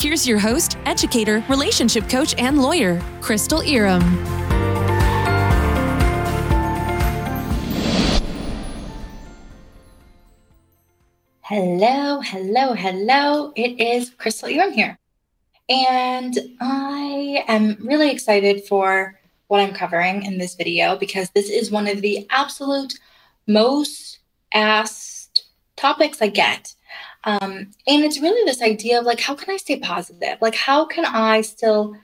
Here's your host, educator, relationship coach, and lawyer, Crystal Erum. Hello. It is Crystal Erum here. And I am really excited for what I'm covering in this video because this is one of the absolute most asked topics I get. And it's really this idea of like, how can I stay positive? Like, how can I still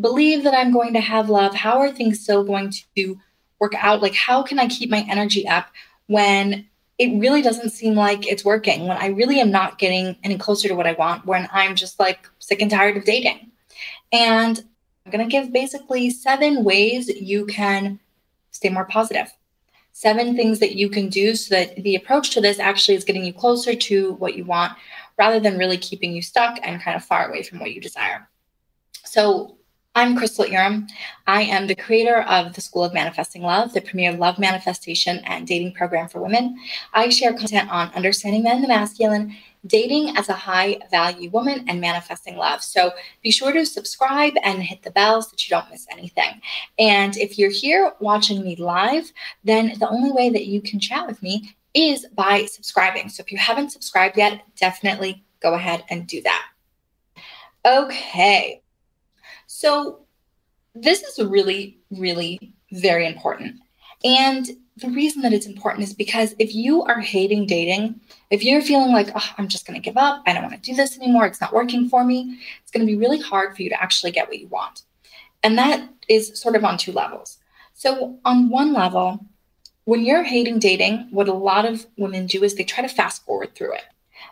believe that I'm going to have love? How are things still going to work out? Like, how can I keep my energy up when it really doesn't seem like it's working, when I really am not getting any closer to what I want, when I'm just like sick and tired of dating? And I'm going to give basically 7 ways you can stay more positive. 7 things that you can do so that the approach to this actually is getting you closer to what you want rather than really keeping you stuck and kind of far away from what you desire. So I'm Crystal Erum. I am the creator of the School of Manifesting Love, the premier love manifestation and dating program for women. I share content on understanding men in the masculine, dating as a high value woman, and manifesting love. So be sure to subscribe and hit the bell so that you don't miss anything. And if you're here watching me live, then the only way that you can chat with me is by subscribing. So if you haven't subscribed yet, definitely go ahead and do that. Okay. So this is really, really very important. And the reason that it's important is because if you are hating dating, if you're feeling like, oh, I'm just going to give up, I don't want to do this anymore, it's not working for me, it's going to be really hard for you to actually get what you want. And that is sort of on 2 levels. So on one level, when you're hating dating, what a lot of women do is they try to fast forward through it,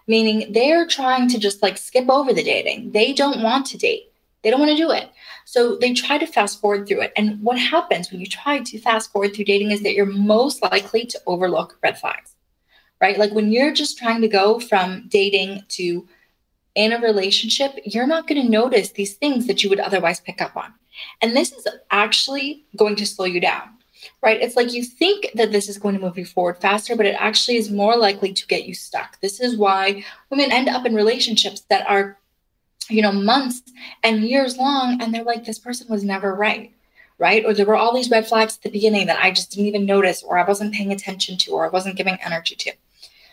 meaning they're trying to just like skip over the dating. They don't want to date. They don't want to do it. So they try to fast forward through it. And what happens when you try to fast forward through dating is that you're most likely to overlook red flags, right? Like when you're just trying to go from dating to in a relationship, you're not going to notice these things that you would otherwise pick up on. And this is actually going to slow you down, right? It's like you think that this is going to move you forward faster, but it actually is more likely to get you stuck. This is why women end up in relationships that are months and years long. And they're like, this person was never right. Right. Or there were all these red flags at the beginning that I just didn't even notice, or I wasn't paying attention to, or I wasn't giving energy to.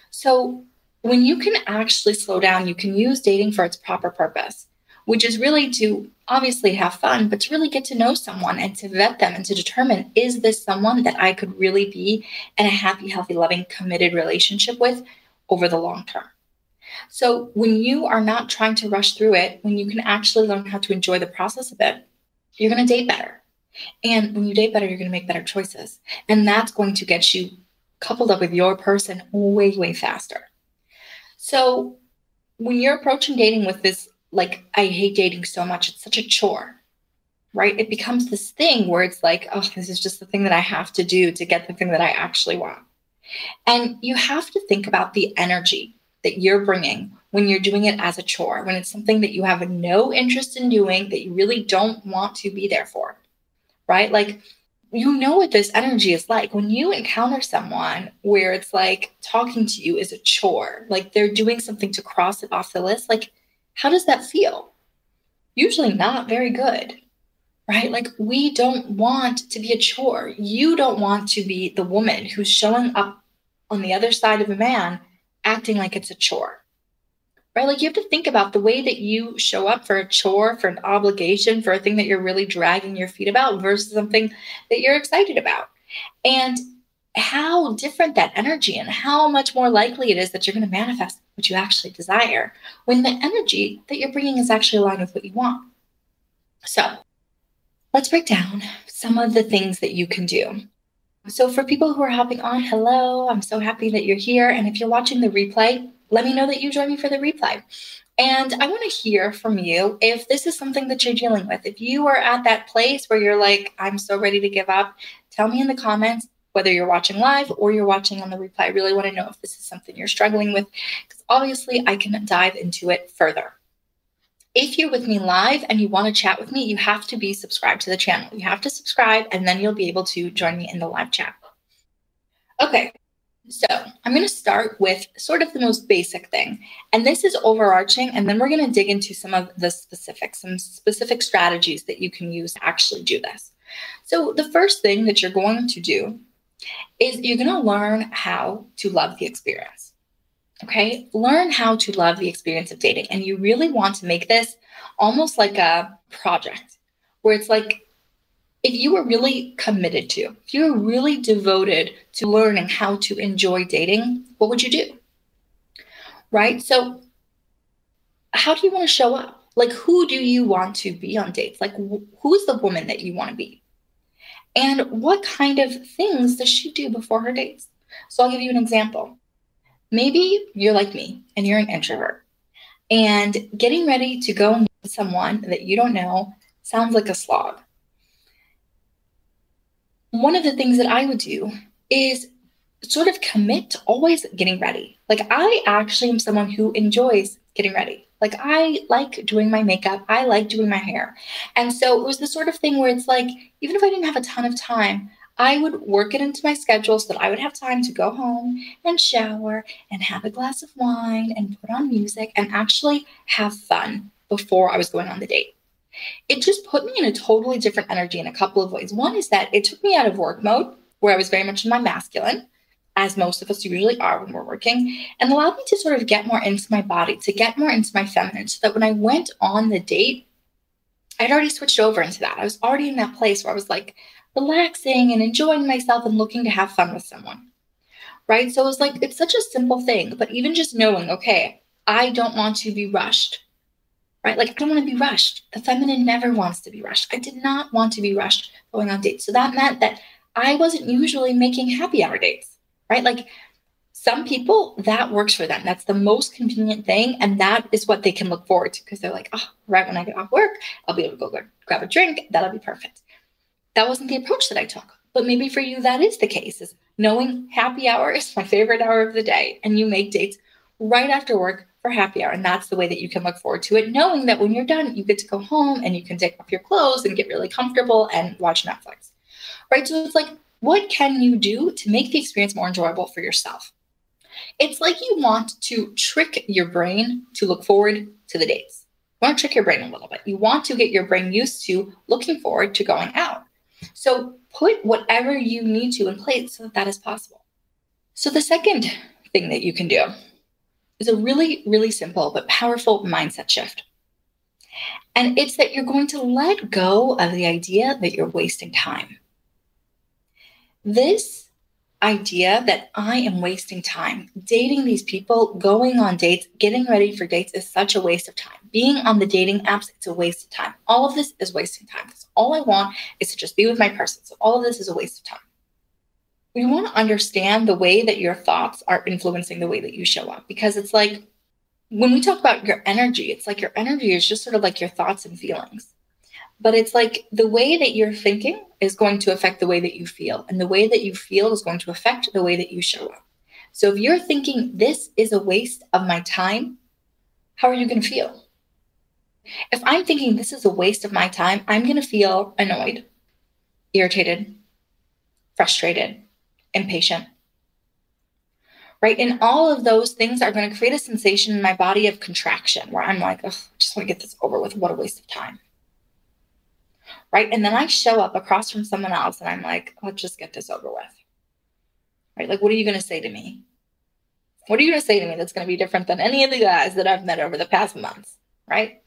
So when you can actually slow down, you can use dating for its proper purpose, which is really to obviously have fun, but to really get to know someone and to vet them and to determine, is this someone that I could really be in a happy, healthy, loving, committed relationship with over the long term? So when you are not trying to rush through it, when you can actually learn how to enjoy the process a bit, you're going to date better. And when you date better, you're going to make better choices. And that's going to get you coupled up with your person way, way faster. So when you're approaching dating with this, like, I hate dating so much, it's such a chore, right? It becomes this thing where it's like, oh, this is just the thing that I have to do to get the thing that I actually want. And you have to think about the energy that you're bringing when you're doing it as a chore, when it's something that you have no interest in doing, that you really don't want to be there for, right? Like, you know what this energy is like. When you encounter someone where it's like talking to you is a chore, like they're doing something to cross it off the list, like, how does that feel? Usually not very good, right? Like, we don't want to be a chore. You don't want to be the woman who's showing up on the other side of a man acting like it's a chore, right? Like, you have to think about the way that you show up for a chore, for an obligation, for a thing that you're really dragging your feet about versus something that you're excited about, and how different that energy and how much more likely it is that you're going to manifest what you actually desire when the energy that you're bringing is actually aligned with what you want. So let's break down some of the things that you can do. So for people who are hopping on, hello, I'm so happy that you're here. And if you're watching the replay, let me know that you join me for the replay. And I want to hear from you if this is something that you're dealing with. If you are at that place where you're like, I'm so ready to give up, tell me in the comments, whether you're watching live or you're watching on the replay. I really want to know if this is something you're struggling with, because obviously I can dive into it further. If you're with me live and you want to chat with me, you have to be subscribed to the channel. You have to subscribe, and then you'll be able to join me in the live chat. Okay. So I'm going to start with sort of the most basic thing, and this is overarching, and then we're going to dig into some of the specifics, some specific strategies that you can use to actually do this. So the first thing that you're going to do is you're going to learn how to love the experience, okay? Learn how to love the experience of dating, and you really want to make this almost like a project where it's like, if you were really committed to, if you were really devoted to learning how to enjoy dating, what would you do? Right? So how do you want to show up? Like, who do you want to be on dates? Like, who's the woman that you want to be? And what kind of things does she do before her dates? So I'll give you an example. Maybe you're like me and you're an introvert, and getting ready to go meet someone that you don't know sounds like a slog. One of the things that I would do is sort of commit to always getting ready. Like, I actually am someone who enjoys getting ready. Like, I like doing my makeup. I like doing my hair. And so it was the sort of thing where it's like, even if I didn't have a ton of time, I would work it into my schedule so that I would have time to go home and shower and have a glass of wine and put on music and actually have fun before I was going on the date. It just put me in a totally different energy in a couple of ways. One is that it took me out of work mode, where I was very much in my masculine, as most of us usually are when we're working, and allowed me to sort of get more into my body, to get more into my feminine, so that when I went on the date, I'd already switched over into that. I was already in that place where I was like relaxing and enjoying myself and looking to have fun with someone, right? So it was like, it's such a simple thing, but even just knowing, okay, I don't want to be rushed. Right? Like, I don't want to be rushed. The feminine never wants to be rushed. I did not want to be rushed going on dates. So that meant that I wasn't usually making happy hour dates, right? Like, some people, that works for them. That's the most convenient thing. And that is what they can look forward to, because they're like, oh, right when I get off work, I'll be able to go grab a drink. That'll be perfect. That wasn't the approach that I took. But maybe for you, that is the case, is knowing happy hour is my favorite hour of the day. And you make dates right after work for happy hour. And that's the way that you can look forward to it, knowing that when you're done, you get to go home and you can take off your clothes and get really comfortable and watch Netflix, right? So it's like, what can you do to make the experience more enjoyable for yourself? It's like you want to trick your brain to look forward to the dates. You want to trick your brain a little bit. You want to get your brain used to looking forward to going out. So put whatever you need to in place so that that is possible. So the second thing that you can do is a really, really simple but powerful mindset shift. And it's that you're going to let go of the idea that you're wasting time. This idea that I am wasting time, dating these people, going on dates, getting ready for dates is such a waste of time. Being on the dating apps, it's a waste of time. All of this is wasting time, because all I want is to just be with my person. So all of this is a waste of time. We want to understand the way that your thoughts are influencing the way that you show up, because it's like, when we talk about your energy, it's like your energy is just sort of like your thoughts and feelings. But it's like the way that you're thinking is going to affect the way that you feel, and the way that you feel is going to affect the way that you show up. So if you're thinking, this is a waste of my time, how are you going to feel? If I'm thinking this is a waste of my time, I'm going to feel annoyed, irritated, frustrated, impatient, right? And all of those things are going to create a sensation in my body of contraction, where I'm like, I just want to get this over with. What a waste of time, right? And then I show up across from someone else and I'm like, let's just get this over with, right? Like, what are you going to say to me? What are you going to say to me that's going to be different than any of the guys that I've met over the past months, right?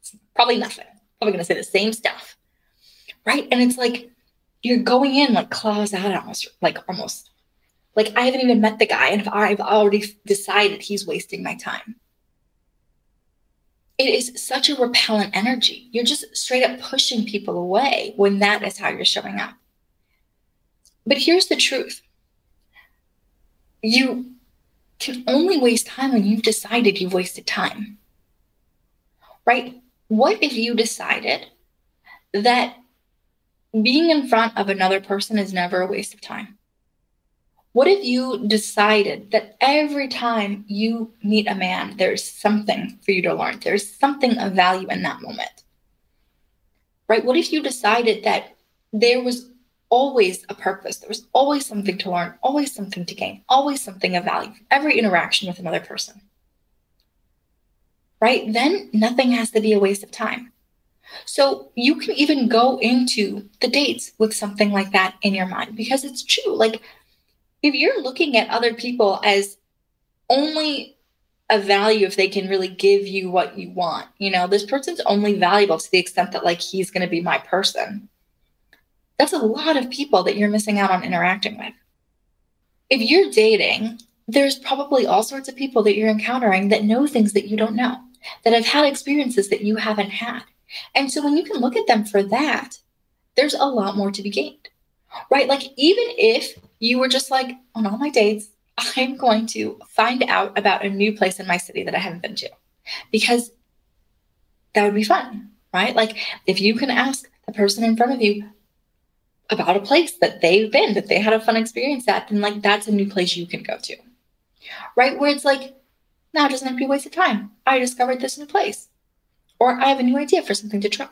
It's probably nothing. Probably going to say the same stuff, right? And it's like, you're going in like claws out, almost. Like, I haven't even met the guy, and I've already decided he's wasting my time. It is such a repellent energy. You're just straight up pushing people away when that is how you're showing up. But here's the truth. You can only waste time when you've decided you've wasted time. right? What if you decided that being in front of another person is never a waste of time? What if you decided that every time you meet a man, there's something for you to learn? There's something of value in that moment, right? What if you decided that there was always a purpose, there was always something to learn, always something to gain, always something of value from every interaction with another person, right? Then nothing has to be a waste of time. So you can even go into the dates with something like that in your mind, because it's true. Like, if you're looking at other people as only a value if they can really give you what you want, you know, this person's only valuable to the extent that, like, he's going to be my person. That's a lot of people that you're missing out on interacting with. If you're dating, there's probably all sorts of people that you're encountering that know things that you don't know, that have had experiences that you haven't had. And so when you can look at them for that, there's a lot more to be gained, right? Like, even if you were just like, on all my dates, I'm going to find out about a new place in my city that I haven't been to, because that would be fun, right? Like, if you can ask the person in front of you about a place that they've been, that they had a fun experience at, then, like, that's a new place you can go to, right? Where it's like, now it doesn't have to be a waste of time. I discovered this new place, or I have a new idea for something to try,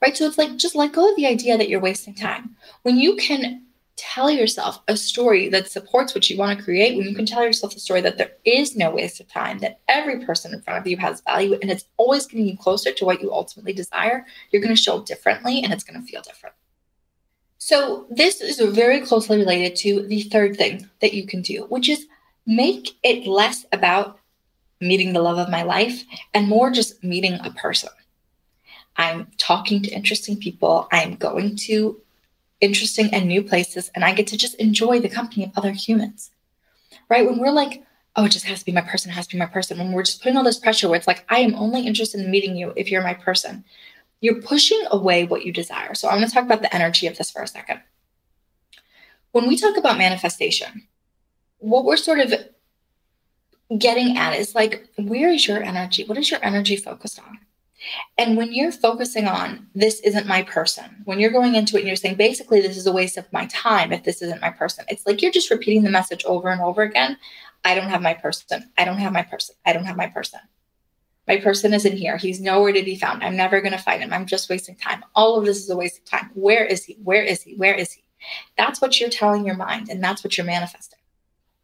right? So it's like, just let go of the idea that you're wasting time. When you can tell yourself a story that supports what you want to create, when you can tell yourself a story that there is no waste of time, that every person in front of you has value, and it's always getting you closer to what you ultimately desire, you're going to show up differently, and it's going to feel different. So this is very closely related to the third thing that you can do, which is make it less about meeting the love of my life and more just meeting a person. I'm talking to interesting people. I'm going to interesting and new places, and I get to just enjoy the company of other humans, right? When we're like, oh, it just has to be my person, it has to be my person. When we're just putting all this pressure where it's like, I am only interested in meeting you if you're my person, you're pushing away what you desire. So I'm going to talk about the energy of this for a second. When we talk about manifestation, what we're sort of getting at is like, where is your energy? What is your energy focused on? And when you're focusing on, this isn't my person, when you're going into it and you're saying, basically, this is a waste of my time if this isn't my person, it's like you're just repeating the message over and over again. I don't have my person. I don't have my person. I don't have my person. My person isn't here. He's nowhere to be found. I'm never going to find him. I'm just wasting time. All of this is a waste of time. Where is he? Where is he? Where is he? That's what you're telling your mind, and that's what you're manifesting,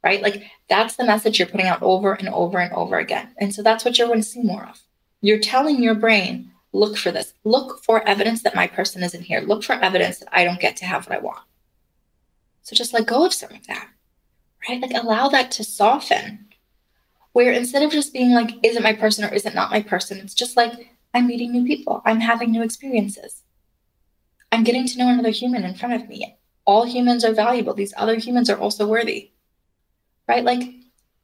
right? Like, that's the message you're putting out over and over and over again. And so that's what you're going to see more of. You're telling your brain, look for this. Look for evidence that my person isn't here. Look for evidence that I don't get to have what I want. So just let go of some of that, right? Like, allow that to soften, where instead of just being like, is it my person or is it not my person? It's just like, I'm meeting new people. I'm having new experiences. I'm getting to know another human in front of me. All humans are valuable. These other humans are also worthy, right? Like,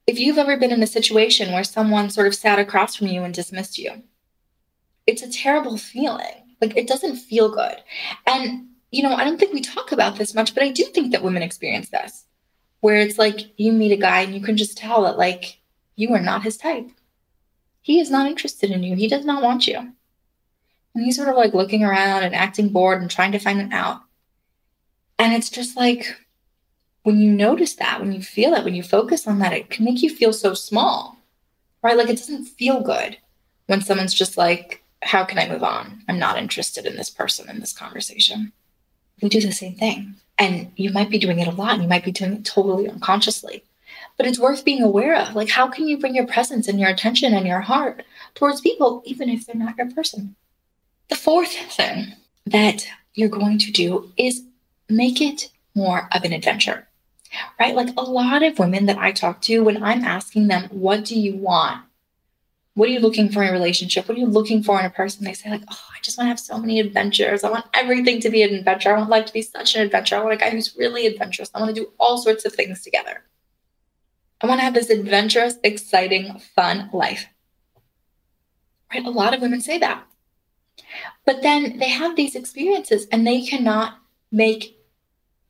if you've ever been in a situation where someone sort of sat across from you and dismissed you, it's a terrible feeling. Like, it doesn't feel good. And, you know, I don't think we talk about this much, but I do think that women experience this, where it's like, you meet a guy and you can just tell that, like, you are not his type. He is not interested in you. He does not want you. And he's sort of like looking around and acting bored and trying to find an out. And it's just like, when you notice that, when you feel that, when you focus on that, it can make you feel so small, right? Like, it doesn't feel good when someone's just like, how can I move on? I'm not interested in this person, in this conversation. We do the same thing. And you might be doing it a lot, and you might be doing it totally unconsciously, but it's worth being aware of. Like, how can you bring your presence and your attention and your heart towards people, even if they're not your person? The fourth thing that you're going to do is make it more of an adventure. Right? Like, a lot of women that I talk to, when I'm asking them, what do you want? What are you looking for in a relationship? What are you looking for in a person? They say, like, oh, I just want to have so many adventures. I want everything to be an adventure. I want life to be such an adventure. I want a guy who's really adventurous. I want to do all sorts of things together. I want to have this adventurous, exciting, fun life. Right? A lot of women say that. But then they have these experiences and they cannot make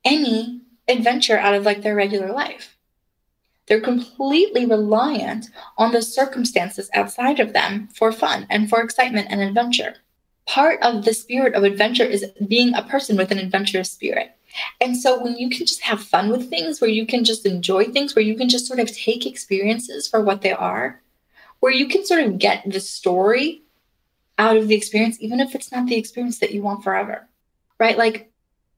any adventure out of, like, their regular life. They're completely reliant on the circumstances outside of them for fun and for excitement and adventure. Part of the spirit of adventure is being a person with an adventurous spirit. And so when you can just have fun with things, where you can just enjoy things, where you can just sort of take experiences for what they are, where you can sort of get the story out of the experience, even if it's not the experience that you want forever, right? Like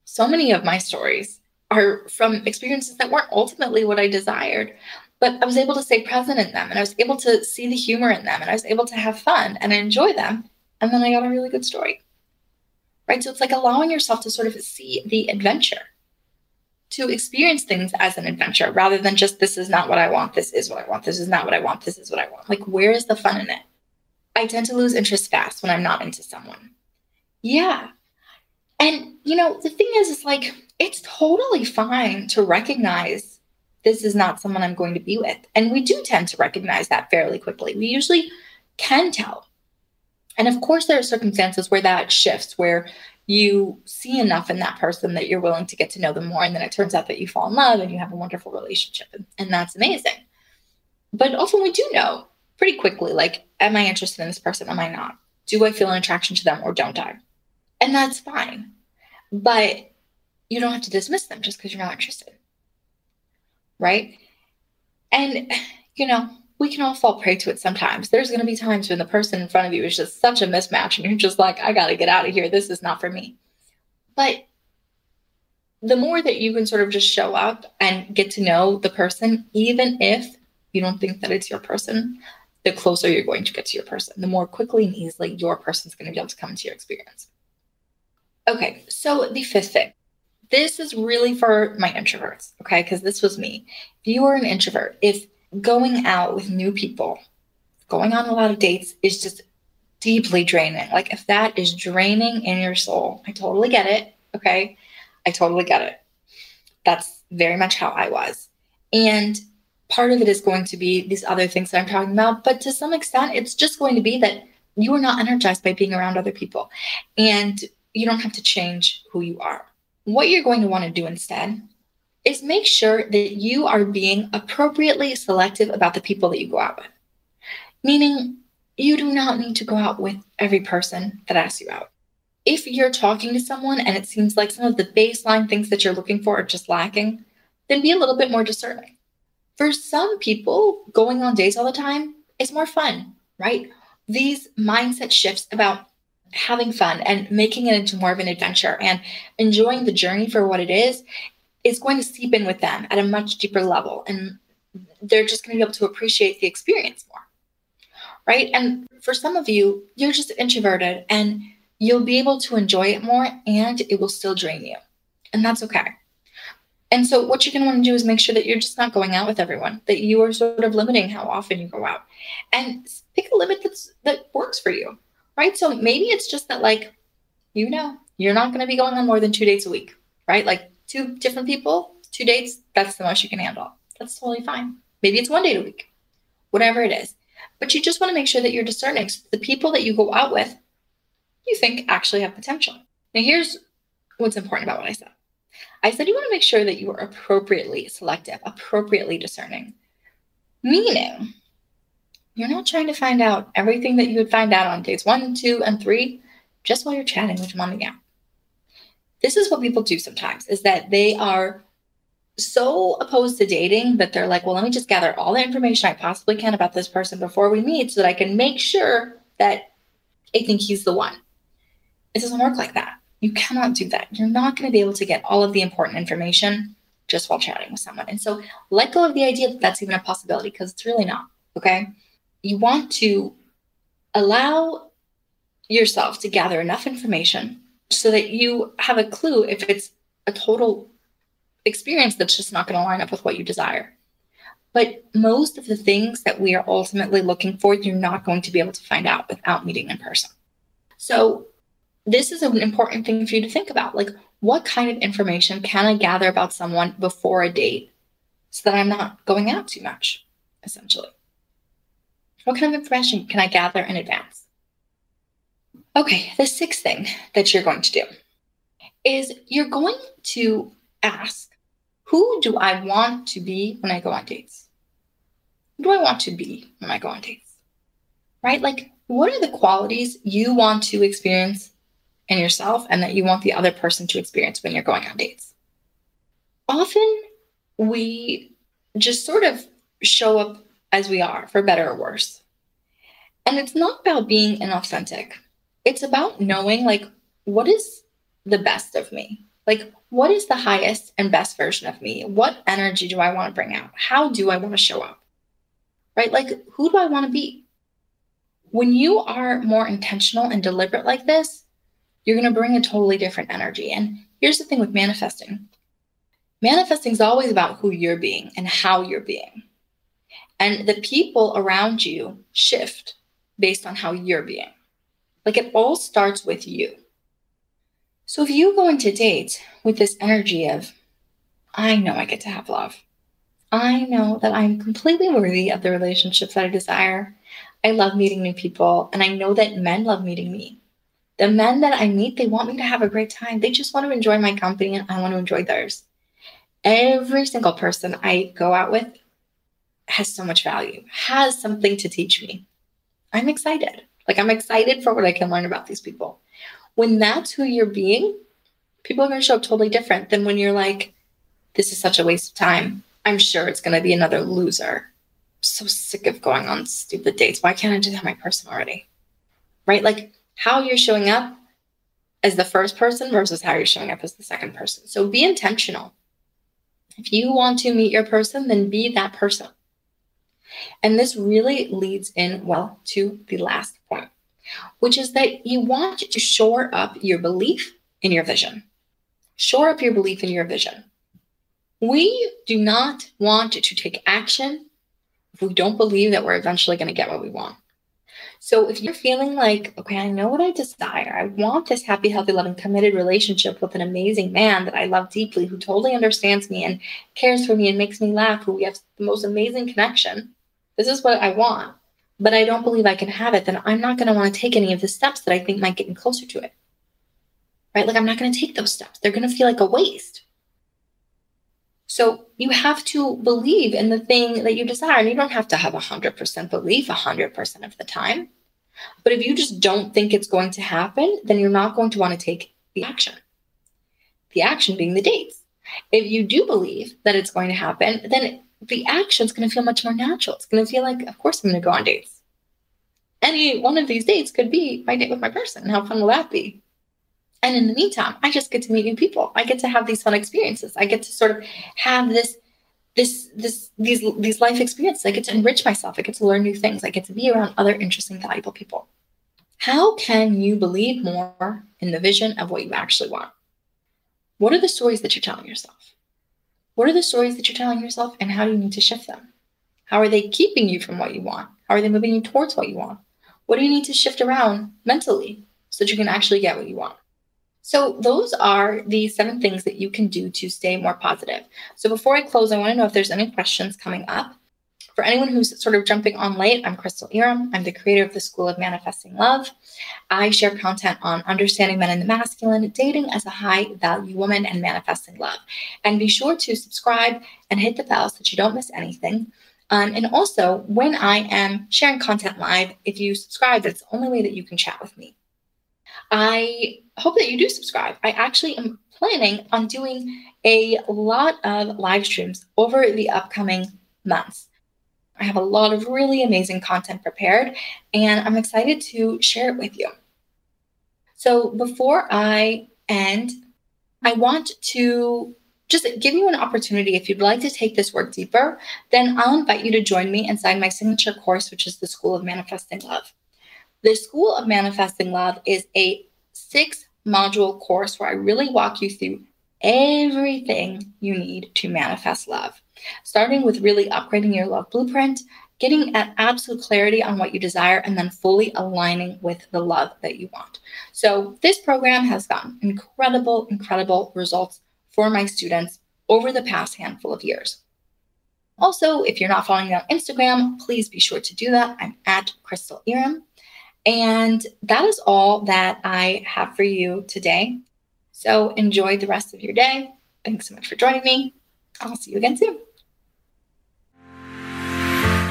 so many of my stories are from experiences that weren't ultimately what I desired, but I was able to stay present in them, and I was able to see the humor in them, and I was able to have fun and enjoy them. And then I got a really good story, right? So it's like allowing yourself to sort of see the adventure, to experience things as an adventure rather than just, this is not what I want, this is what I want, this is not what I want, this is what I want. Like, where is the fun in it? I tend to lose interest fast when I'm not into someone. Yeah. And, you know, the thing is, it's like, it's totally fine to recognize this is not someone I'm going to be with. And we do tend to recognize that fairly quickly. We usually can tell. And of course, there are circumstances where that shifts, where you see enough in that person that you're willing to get to know them more. And then it turns out that you fall in love and you have a wonderful relationship. And that's amazing. But often we do know pretty quickly, like, am I interested in this person? Am I not? Do I feel an attraction to them or don't I? And that's fine. But you don't have to dismiss them just because you're not interested, right? And, you know, we can all fall prey to it sometimes. There's going to be times when the person in front of you is just such a mismatch and you're just like, I got to get out of here. This is not for me. But the more that you can sort of just show up and get to know the person, even if you don't think that it's your person, the closer you're going to get to your person, the more quickly and easily your person's going to be able to come into your experience. Okay, so the fifth thing. This is really for my introverts, okay? Because this was me. If you are an introvert, if going out with new people, going on a lot of dates is just deeply draining. Like, if that is draining in your soul, I totally get it, okay? I totally get it. That's very much how I was. And part of it is going to be these other things that I'm talking about, but to some extent, it's just going to be that you are not energized by being around other people. And you don't have to change who you are. What you're going to want to do instead is make sure that you are being appropriately selective about the people that you go out with. Meaning, you do not need to go out with every person that asks you out. If you're talking to someone and it seems like some of the baseline things that you're looking for are just lacking, then be a little bit more discerning. For some people, going on dates all the time is more fun, right? These mindset shifts about having fun and making it into more of an adventure and enjoying the journey for what it is going to seep in with them at a much deeper level. And they're just going to be able to appreciate the experience more, right? And for some of you, you're just introverted and you'll be able to enjoy it more and it will still drain you. And that's okay. And so what you're going to want to do is make sure that you're just not going out with everyone, that you are sort of limiting how often you go out. And pick a limit that works for you. Right? So maybe it's just that, like, you know, you're not going to be going on more than 2 dates a week, right? Like 2 different people, 2 dates, that's the most you can handle. That's totally fine. Maybe it's 1 date a week, whatever it is. But you just want to make sure that you're discerning. So the people that you go out with, you think actually have potential. Now, here's what's important about what I said. I said you want to make sure that you are appropriately selective, appropriately discerning, meaning you're not trying to find out everything that you would find out on dates 1, 2, and 3, just while you're chatting with them on the app. This is what people do sometimes, is that they are so opposed to dating that they're like, well, let me just gather all the information I possibly can about this person before we meet so that I can make sure that I think he's the one. It doesn't work like that. You cannot do that. You're not going to be able to get all of the important information just while chatting with someone. And so let go of the idea that that's even a possibility, because it's really not, okay? You want to allow yourself to gather enough information so that you have a clue if it's a total experience that's just not going to line up with what you desire. But most of the things that we are ultimately looking for, you're not going to be able to find out without meeting in person. So this is an important thing for you to think about. Like, what kind of information can I gather about someone before a date so that I'm not going out too much, essentially? What kind of information can I gather in advance? Okay, the 6th thing that you're going to do is you're going to ask, who do I want to be when I go on dates? Who do I want to be when I go on dates? Right? Like, what are the qualities you want to experience in yourself and that you want the other person to experience when you're going on dates? Often we just sort of show up as we are, for better or worse. And it's not about being inauthentic. It's about knowing, like, what is the best of me? Like, what is the highest and best version of me? What energy do I want to bring out? How do I want to show up? Right? Like, who do I want to be? When you are more intentional and deliberate like this, you're going to bring a totally different energy. And here's the thing with manifesting. Manifesting is always about who you're being and how you're being. And the people around you shift based on how you're being. Like, it all starts with you. So if you go into dates with this energy of, I know I get to have love. I know that I'm completely worthy of the relationships that I desire. I love meeting new people. And I know that men love meeting me. The men that I meet, they want me to have a great time. They just want to enjoy my company and I want to enjoy theirs. Every single person I go out with has so much value, has something to teach me. I'm excited. Like, I'm excited for what I can learn about these people. When that's who you're being, people are going to show up totally different than when you're like, this is such a waste of time. I'm sure it's going to be another loser. I'm so sick of going on stupid dates. Why can't I just have my person already? Right? Like, how you're showing up as the first person versus how you're showing up as the second person. So be intentional. If you want to meet your person, then be that person. And this really leads in well to the last point, which is that you want to shore up your belief in your vision. Shore up your belief in your vision. We do not want to take action if we don't believe that we're eventually going to get what we want. So if you're feeling like, okay, I know what I desire. I want this happy, healthy, loving, committed relationship with an amazing man that I love deeply, who totally understands me and cares for me and makes me laugh, who we have the most amazing connection. This is what I want, but I don't believe I can have it. Then I'm not going to want to take any of the steps that I think might get me closer to it. Right? Like, I'm not going to take those steps. They're going to feel like a waste. So you have to believe in the thing that you desire, and you don't have to have 100% belief 100% of the time. But if you just don't think it's going to happen, then you're not going to want to take the action. The action being the dates. If you do believe that it's going to happen, then the action is going to feel much more natural. It's going to feel like, of course, I'm going to go on dates. Any one of these dates could be my date with my person. How fun will that be? And in the meantime, I just get to meet new people. I get to have these fun experiences. I get to sort of have these life experiences. I get to enrich myself. I get to learn new things. I get to be around other interesting, valuable people. How can you believe more in the vision of what you actually want? What are the stories that you're telling yourself? What are the stories that you're telling yourself, and how do you need to shift them? How are they keeping you from what you want? How are they moving you towards what you want? What do you need to shift around mentally so that you can actually get what you want? So those are the 7 things that you can do to stay more positive. So before I close, I want to know if there's any questions coming up. For anyone who's sort of jumping on late, I'm Crystal Eram. I'm the creator of the School of Manifesting Love. I share content on understanding men in the masculine, dating as a high-value woman, and manifesting love. And be sure to subscribe and hit the bell so that you don't miss anything. And also, when I am sharing content live, if you subscribe, that's the only way that you can chat with me. I hope that you do subscribe. I actually am planning on doing a lot of live streams over the upcoming months. I have a lot of really amazing content prepared, and I'm excited to share it with you. So before I end, I want to just give you an opportunity. If you'd like to take this work deeper, then I'll invite you to join me inside my signature course, which is the School of Manifesting Love. The School of Manifesting Love is a 6-module course where I really walk you through everything you need to manifest love, starting with really upgrading your love blueprint, getting at absolute clarity on what you desire, and then fully aligning with the love that you want. So this program has gotten incredible, incredible results for my students over the past handful of years. Also, if you're not following me on Instagram, please be sure to do that. I'm at Crystal Eram. And that is all that I have for you today. So enjoy the rest of your day. Thanks so much for joining me. I'll see you again soon.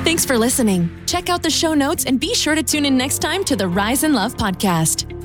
Thanks for listening. Check out the show notes and be sure to tune in next time to the Rise in Love podcast.